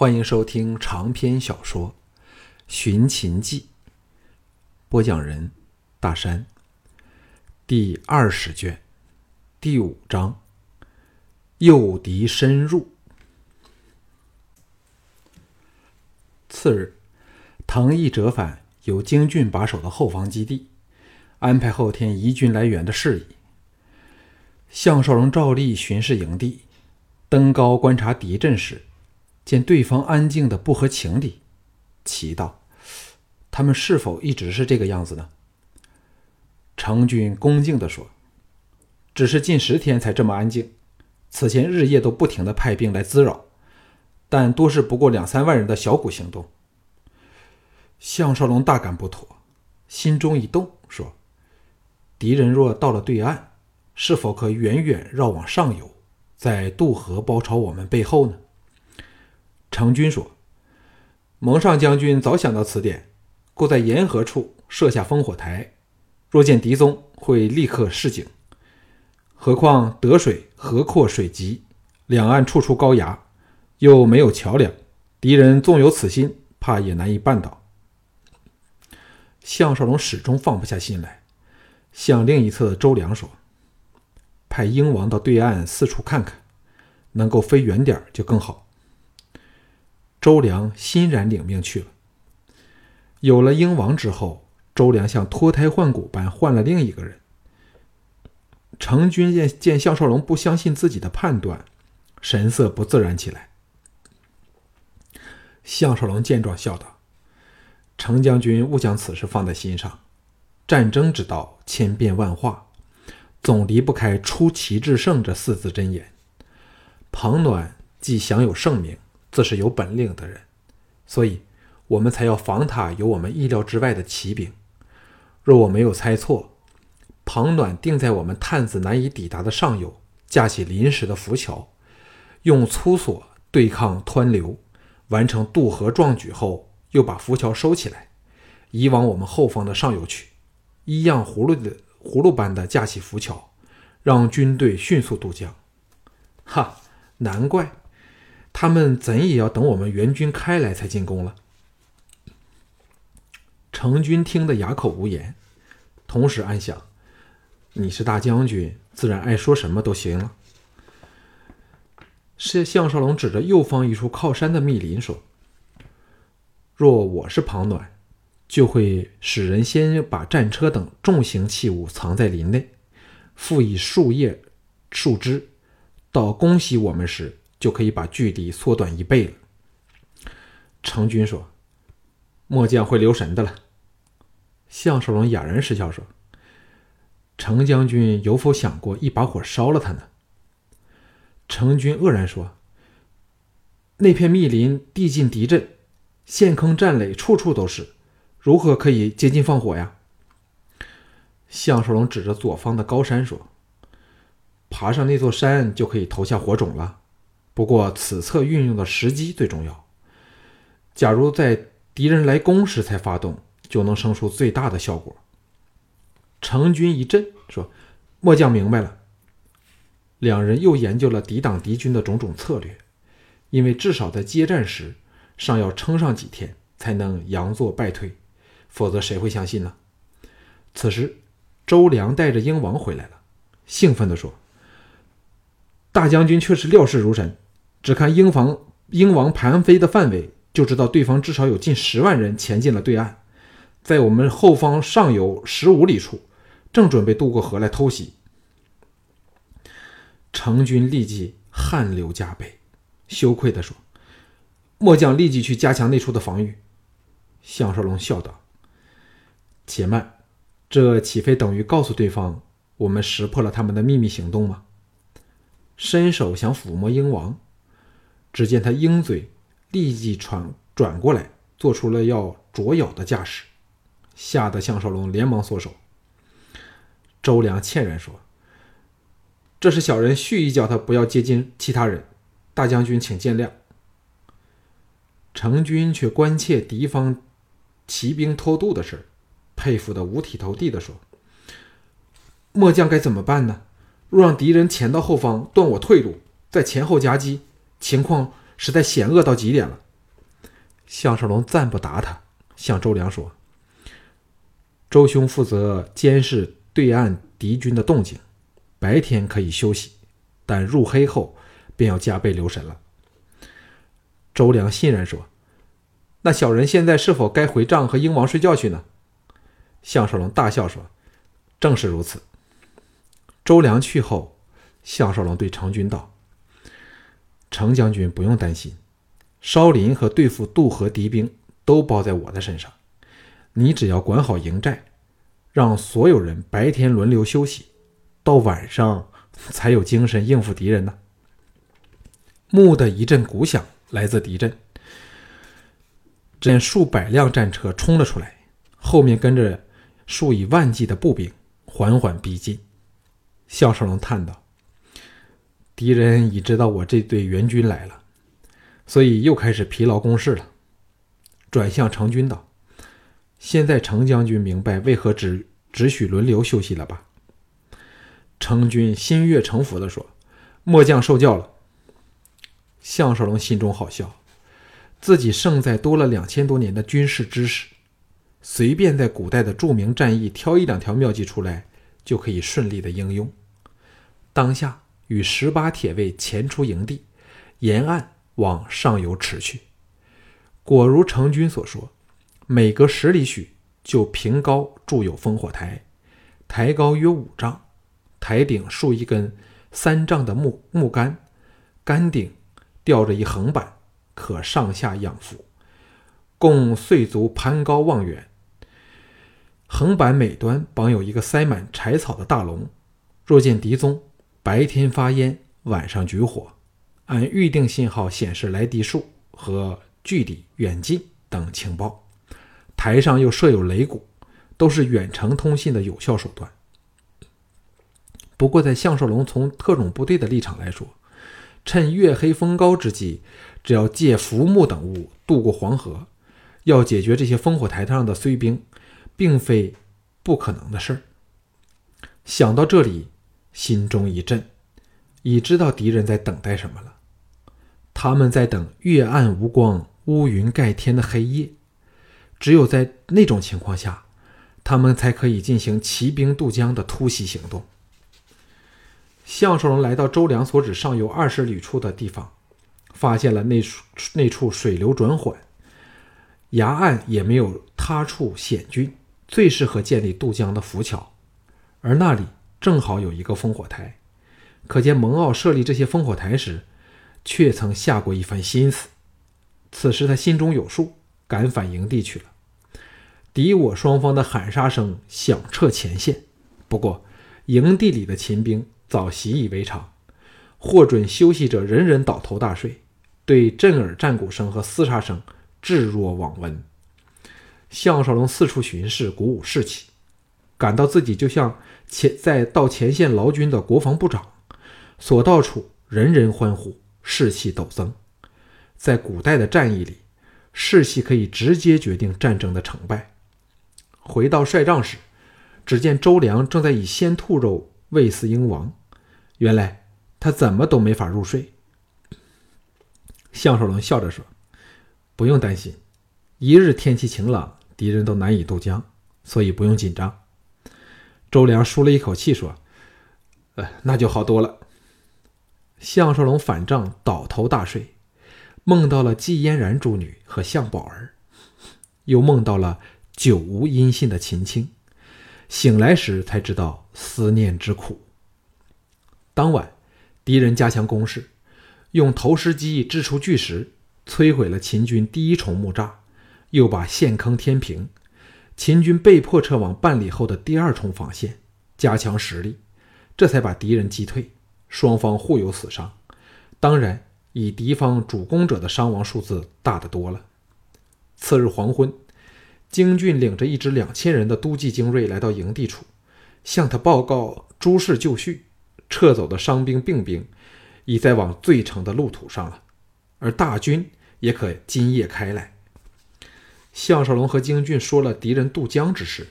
欢迎收听长篇小说《寻秦记》，播讲人大山，第20卷，第5章，诱敌深入。次日，唐毅折返由京郡把守的后方基地，安排后天移军来援的事宜。项少龙照例巡视营地，登高观察敌阵时，见对方安静的不合情理，奇道：他们是否一直是这个样子呢？成军恭敬地说：只是近10天才这么安静，此前日夜都不停地派兵来滋扰，但多是不过2-3万人的小股行动。项少龙大感不妥，心中一动，说：敌人若到了对岸，是否可远远绕往上游，再渡河包抄我们背后呢？成军说：蒙上将军早想到此点，故在沿河处设下烽火台，若见敌踪会立刻示警。何况德水河阔水急，两岸处处高崖，又没有桥梁，敌人纵有此心，怕也难以办到。项少龙始终放不下心来，向另一侧的周良说：派英王到对岸四处看看，能够飞远点就更好。周良欣然领命去了。有了英王之后，周良像脱胎换骨般换了另一个人。成军见项少龙不相信自己的判断，神色不自然起来。项少龙见状笑道：程将军勿将此事放在心上，战争之道千变万化，总离不开出奇制胜这4字真言。庞暖既享有盛名，自是有本领的人，所以我们才要防他有我们意料之外的奇兵。若我没有猜错，庞暖定在我们探子难以抵达的上游架起临时的浮桥，用粗索对抗湍流，完成渡河壮举后，又把浮桥收起来，移往我们后方的上游去，一样葫芦般的架起浮桥，让军队迅速渡江。哈，难怪他们怎也要等我们援军开来才进攻了。成军听得哑口无言，同时暗想：你是大将军，自然爱说什么都行了。是项少龙指着右方一处靠山的密林说：若我是庞暖，就会使人先把战车等重型器物藏在林内，附以树叶树枝，到攻击我们时就可以把距离缩短1倍了。成军说：末将会留神的了。项少龙哑然失笑说：程将军有否想过一把火烧了他呢？成军愕然说：那片密林地近敌阵，陷坑战垒处处都是，如何可以接近放火呀？项少龙指着左方的高山说：爬上那座山就可以投下火种了，不过此策运用的时机最重要，假如在敌人来攻时才发动，就能生出最大的效果。成军一震说：末将明白了。两人又研究了抵挡敌军的种种策略，因为至少在接战时尚要撑上几天才能佯作败退，否则谁会相信呢？此时周良带着英王回来了，兴奋地说：大将军确实料事如神，只看英王盘飞的范围，就知道对方至少有近10万人前进了对岸，在我们后方上游15里处，正准备渡过河来偷袭。成军立即汗流浃背，羞愧地说：末将立即去加强那处的防御。项少龙笑道：且慢，这岂非等于告诉对方我们识破了他们的秘密行动吗？伸手想抚摸鹰王，只见他鹰嘴立即转过来，做出了要啄咬的架势，吓得项少龙连忙缩手。周良歉然说：这是小人蓄意叫他不要接近其他人，大将军请见谅。成军却关切敌方骑兵偷渡的事，佩服得五体投地地说：末将该怎么办呢？若让敌人潜到后方断我退路，再前后夹击，情况实在险恶到极点了。项少龙暂不答他，向周良说：“周兄负责监视对岸敌军的动静，白天可以休息，但入黑后便要加倍留神了。”周良欣然说：“那小人现在是否该回帐和英王睡觉去呢？”项少龙大笑说：“正是如此。”周良去后，项少龙对程军道：“程将军不用担心，稍林和对付渡河敌兵都包在我的身上。你只要管好营寨，让所有人白天轮流休息，到晚上才有精神应付敌人呢。”木的一阵鼓响来自敌阵，只见数百辆战车冲了出来，后面跟着数以万计的步兵缓缓逼近。项少龙叹道：“敌人已知道我这队援军来了，所以又开始疲劳攻势了。”转向程军道：“现在程将军明白为何只许轮流休息了吧？”程军心悦诚服地说：“末将受教了。”项少龙心中好笑，自己胜在多了2000多年的军事知识，随便在古代的著名战役挑一两条妙计出来，就可以顺利的应用。当下与18铁卫前出营地，沿岸往上游驰去。果如程军所说，每隔10里许就平高筑有烽火台，台高约5丈，台顶竖一根3丈的木杆，杆顶吊着一横板，可上下仰伏，共遂足攀高望远。横板每端绑有一个塞满柴草的大笼，若见敌踪，白天发烟，晚上举火，按预定信号显示来敌数和距离远近等情报。台上又设有擂鼓，都是远程通信的有效手段。不过在项少龙从特种部队的立场来说，趁月黑风高之际，只要借浮木等物渡过黄河，要解决这些烽火台上的睢兵，并非不可能的事儿。想到这里，心中一震，已知道敌人在等待什么了。他们在等月暗无光、乌云盖天的黑夜。只有在那种情况下，他们才可以进行骑兵渡江的突袭行动。项少龙来到周良所指上游20里处的地方，发现了那处水流转缓，崖岸也没有他处险峻，最适合建立渡江的浮桥，而那里正好有一个烽火台。可见蒙骜设立这些烽火台时，却曾下过一番心思。此时他心中有数，赶返营地去了。敌我双方的喊杀声响彻前线，不过营地里的秦兵早习以为常，获准休息者人人倒头大睡，对震耳战鼓声和厮杀声置若罔闻。项少龙四处巡视，鼓舞士气，感到自己就像到前线劳军的国防部长，所到处人人欢呼，士气陡增。在古代的战役里，士气可以直接决定战争的成败。回到帅帐时，只见周良正在以鲜兔肉喂饲英王，原来他怎么都没法入睡。项少龙笑着说：“不用担心，一日天气晴朗，敌人都难以渡江，所以不用紧张。”周良舒了一口气说：“那就好多了。”项少龙反帐倒头大睡，梦到了季嫣然诸女和项宝儿，又梦到了久无音信的秦青。醒来时才知道思念之苦。当晚，敌人加强攻势，用投石机掷出巨石，摧毁了秦军第1重木栅，又把陷坑填平。秦军被迫撤往半里后的第2重防线，加强实力，这才把敌人击退。双方互有死伤，当然以敌方主攻者的伤亡数字大得多了。次日黄昏，京俊领着一支2000人的都骑精锐来到营地处，向他报告诸事就绪。撤走的伤兵病兵已在往最城的路途上了，而大军也可今夜开来。项少龙和京俊说了敌人渡江之事。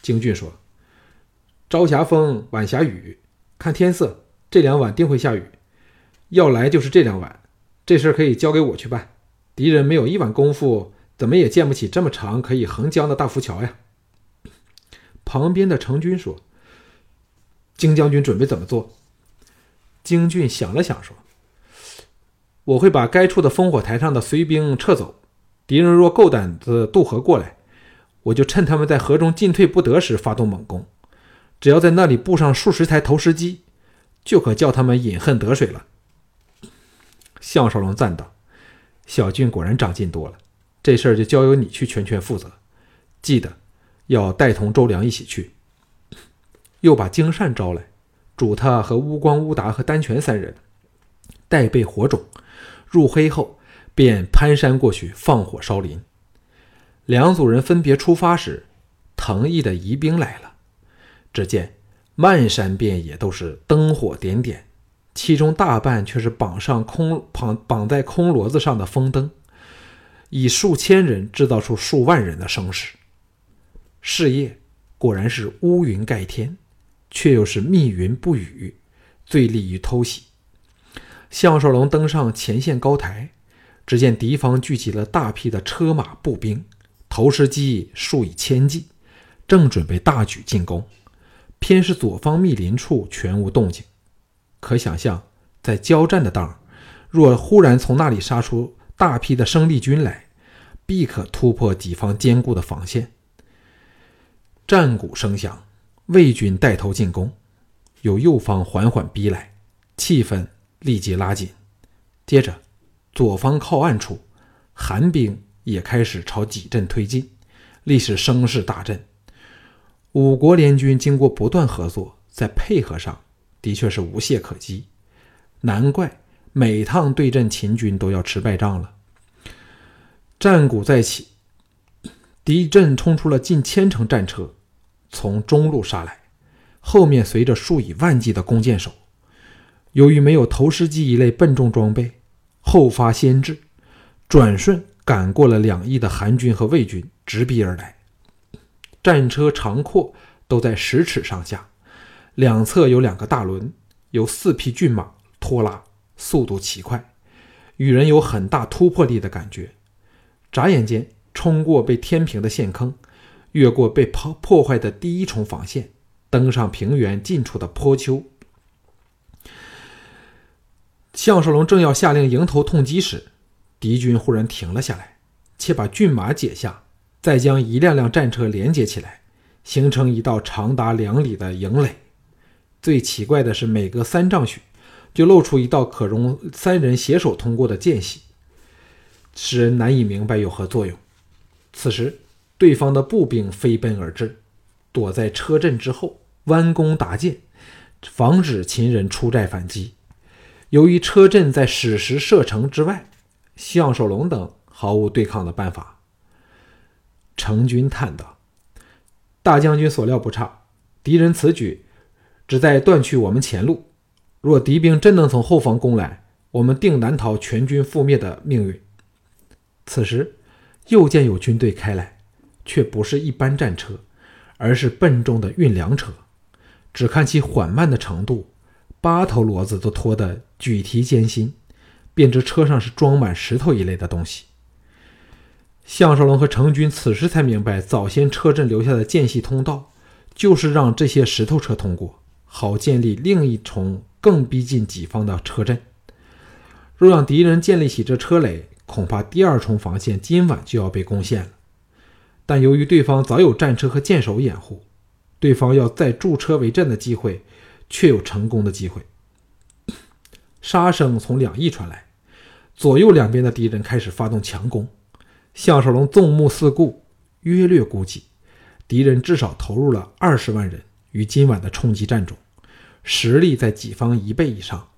京俊说：“朝霞风，晚霞雨，看天色，这2晚定会下雨，要来就是这2晚，这事可以交给我去办，敌人没有一晚功夫，怎么也建不起这么长可以横江的大浮桥呀。旁边的程军说：“京将军准备怎么做？”京俊想了想说：“我会把该处的烽火台上的随兵撤走，敌人若够胆子渡河过来，我就趁他们在河中进退不得时发动猛攻，只要在那里布上数十台投石机，就可叫他们饮恨得水了。”项少龙赞道：“小俊果然长进多了，这事儿就交由你去全权负责，记得要带同周良一起去。”又把金善招来，嘱他和乌光、乌达和丹泉三人带备火种，入黑后便攀山过去放火烧林。两组人分别出发时，唐毅的疑兵来了，只见漫山遍野都是灯火点点，其中大半却是绑在空骡子上的风灯，以数千人制造出数万人的声势。是夜果然是乌云盖天，却又是密云不雨，最利于偷袭。项少龙登上前线高台，只见敌方聚集了大批的车马步兵，投石机数以千计，正准备大举进攻，偏是左方密林处全无动静。可想象，在交战的当儿，若忽然从那里杀出大批的生力军来，必可突破己方坚固的防线。战鼓声响，魏军带头进攻，由右方缓缓逼来，气氛立即拉紧。接着左方靠岸处，韩兵也开始朝己阵推进，立时声势大振。五国联军经过不断合作，在配合上的确是无懈可击，难怪每趟对阵秦军都要吃败仗了。战鼓再起，敌阵冲出了近千乘战车，从中路杀来，后面随着数以万计的弓箭手。由于没有投石机一类笨重装备，后发先至，转瞬赶过了两翼的韩军和魏军，直逼而来。战车长阔都在10尺上下，两侧有2个大轮，由4匹骏马拖拉，速度奇快，与人有很大突破力的感觉。眨眼间冲过被填平的陷坑，越过被破坏的第一重防线，登上平原近处的坡丘。项少龙正要下令迎头痛击时，敌军忽然停了下来，且把骏马解下，再将一辆辆战车连接起来，形成一道长达2里的营垒。最奇怪的是，每隔3丈许就露出一道可容3人携手通过的间隙，使人难以明白有何作用。此时对方的步兵飞奔而至，躲在车阵之后，弯弓搭箭，防止秦人出寨反击。由于车阵在矢石射程之外，项少龙等毫无对抗的办法。程军叹道：“大将军所料不差，敌人此举只在断去我们前路，若敌兵真能从后方攻来，我们定难逃全军覆灭的命运。”此时又见有军队开来，却不是一般战车，而是笨重的运粮车，只看其缓慢的程度，8头骡子都拖得举蹄艰辛，便知车上是装满石头一类的东西。项少龙和程军此时才明白，早先车阵留下的间隙通道，就是让这些石头车通过，好建立另一重更逼近己方的车阵。若让敌人建立起这车垒，恐怕第2重防线今晚就要被攻陷了。但由于对方早有战车和箭手掩护，对方要再驻车为阵的机会却有成功的机会。杀声从两翼传来，左右两边的敌人开始发动强攻。项少龙纵目四顾，约略估计敌人至少投入了20万人于今晚的冲击战中，实力在己方1倍以上。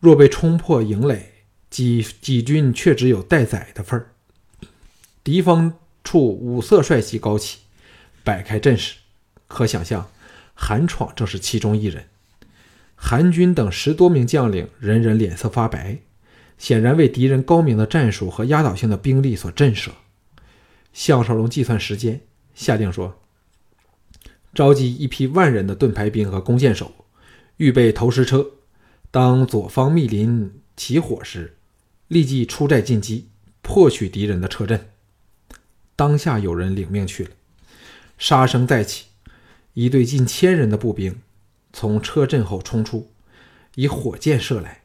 若被冲破营垒，己军却只有待宰的份儿。敌方处五色帅旗高起，摆开阵势，可想象韩闯正是其中一人。韩军等10多名将领人人脸色发白，显然为敌人高明的战术和压倒性的兵力所震慑。项少龙计算时间，下令说：“召集一批10000人的盾牌兵和弓箭手，预备投石车，当左方密林起火时，立即出寨进击，破取敌人的车阵。当下有人领命去了，杀声再起，一队近1000人的步兵从车阵后冲出，以火箭射来，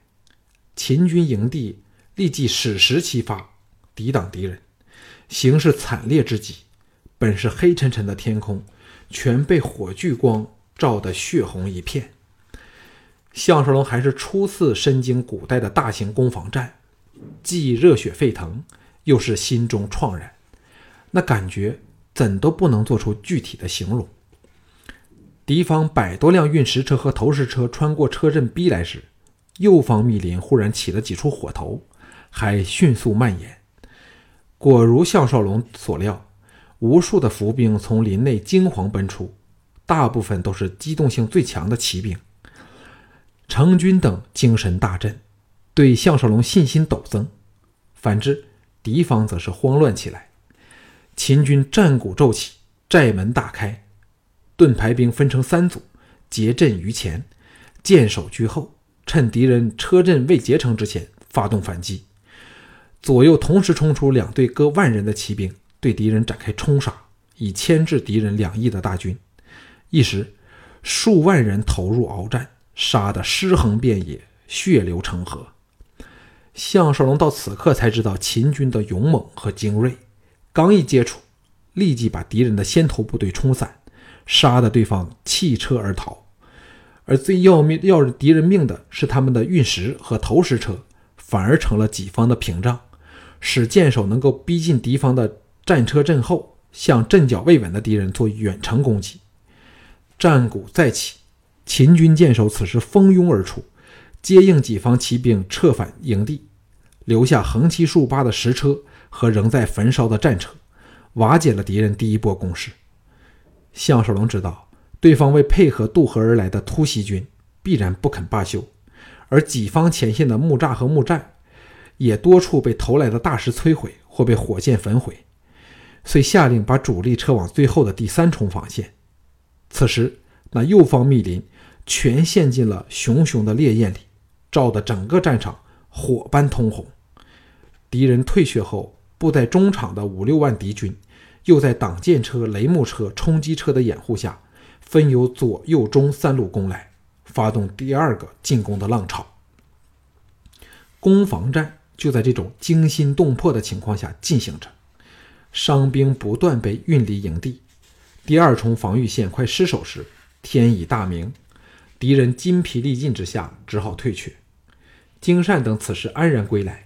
秦军营地立即矢石齐发，抵挡敌人，形势惨烈之极。本是黑沉沉的天空，全被火炬光照得血红一片。项少龙还是初次身经古代的大型攻防战，既热血沸腾，又是心中怆然，那感觉怎都不能做出具体的形容。敌方100多辆运石车和投石车穿过车阵逼来时，右方密林忽然起了几处火头，还迅速蔓延。果如项少龙所料，无数的伏兵从林内惊惶奔出，大部分都是机动性最强的骑兵。成军等精神大振，对项少龙信心陡增。反之，敌方则是慌乱起来。秦军战鼓骤起，寨门大开，盾牌兵分成3组，结阵于前，箭手居后，趁敌人车阵未结成之前发动反击。左右同时冲出2队各10000人的骑兵，对敌人展开冲杀，以牵制敌人2亿的大军。一时数万人投入鏖战，杀得尸横遍野，血流成河。项少龙到此刻才知道秦军的勇猛和精锐，刚一接触，立即把敌人的先头部队冲散，杀得对方弃车而逃。而最要敌人命的是他们的运石和投石车，反而成了己方的屏障，使箭手能够逼近敌方的战车阵后，向阵脚未稳的敌人做远程攻击。战鼓再起，秦军箭手此时蜂拥而出，接应己方骑兵撤返营地，留下横七竖八的石车和仍在焚烧的战车，瓦解了敌人第一波攻势。项少龙知道对方为配合渡河而来的突袭军，必然不肯罢休，而己方前线的木栅和木寨也多处被投来的大石摧毁或被火箭焚毁，遂下令把主力撤往最后的第3重防线。此时那右方密林全陷进了熊熊的烈焰里，照得整个战场火般通红。敌人退却后，布在中场的5-6万敌军又在挡箭车、雷木车、冲击车的掩护下，分由左右中3路攻来，发动第2个进攻的浪潮。攻防战就在这种惊心动魄的情况下进行着，伤兵不断被运离营地，第2重防御线快失守时，天已大明，敌人筋疲力尽之下只好退却。金善等此时安然归来，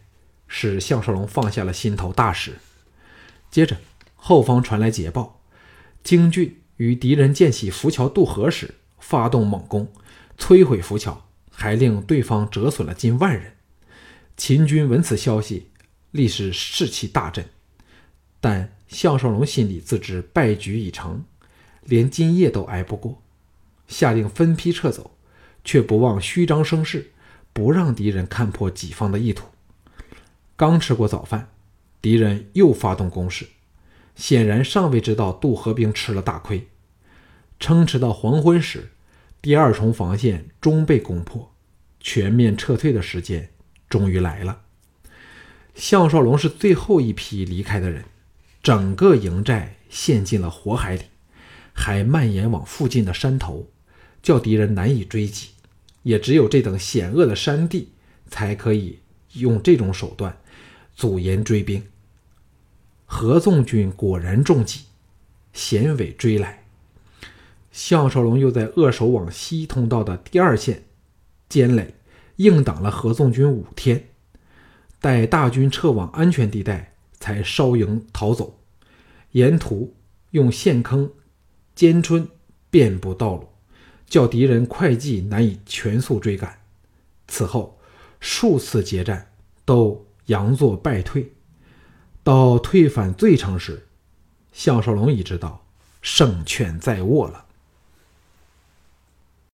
使项少龙放下了心头大石。接着后方传来捷报，京郡与敌人建起浮桥渡河时发动猛攻，摧毁浮桥，还令对方折损了近10000人。秦军闻此消息，立时士气大振。但项少龙心里自知败局已成，连今夜都挨不过，下令分批撤走，却不忘虚张声势，不让敌人看破己方的意图。刚吃过早饭，敌人又发动攻势，显然尚未知道渡河兵吃了大亏。撑持到黄昏时，第2重防线终被攻破，全面撤退的时间终于来了。项少龙是最后一批离开的人，整个营寨陷进了火海里，还蔓延往附近的山头，叫敌人难以追击。也只有这等险恶的山地才可以用这种手段阻延追兵。合纵军果然中计，衔尾追来。项少龙又在扼守往西通道的第2线坚垒硬挡了合纵军5天，待大军撤往安全地带才稍营逃走，沿途用陷坑、坚村遍布道路，叫敌人快骑难以全速追赶。此后数次决战都佯作败退，到退返最城时，项少龙已知道胜券在握了。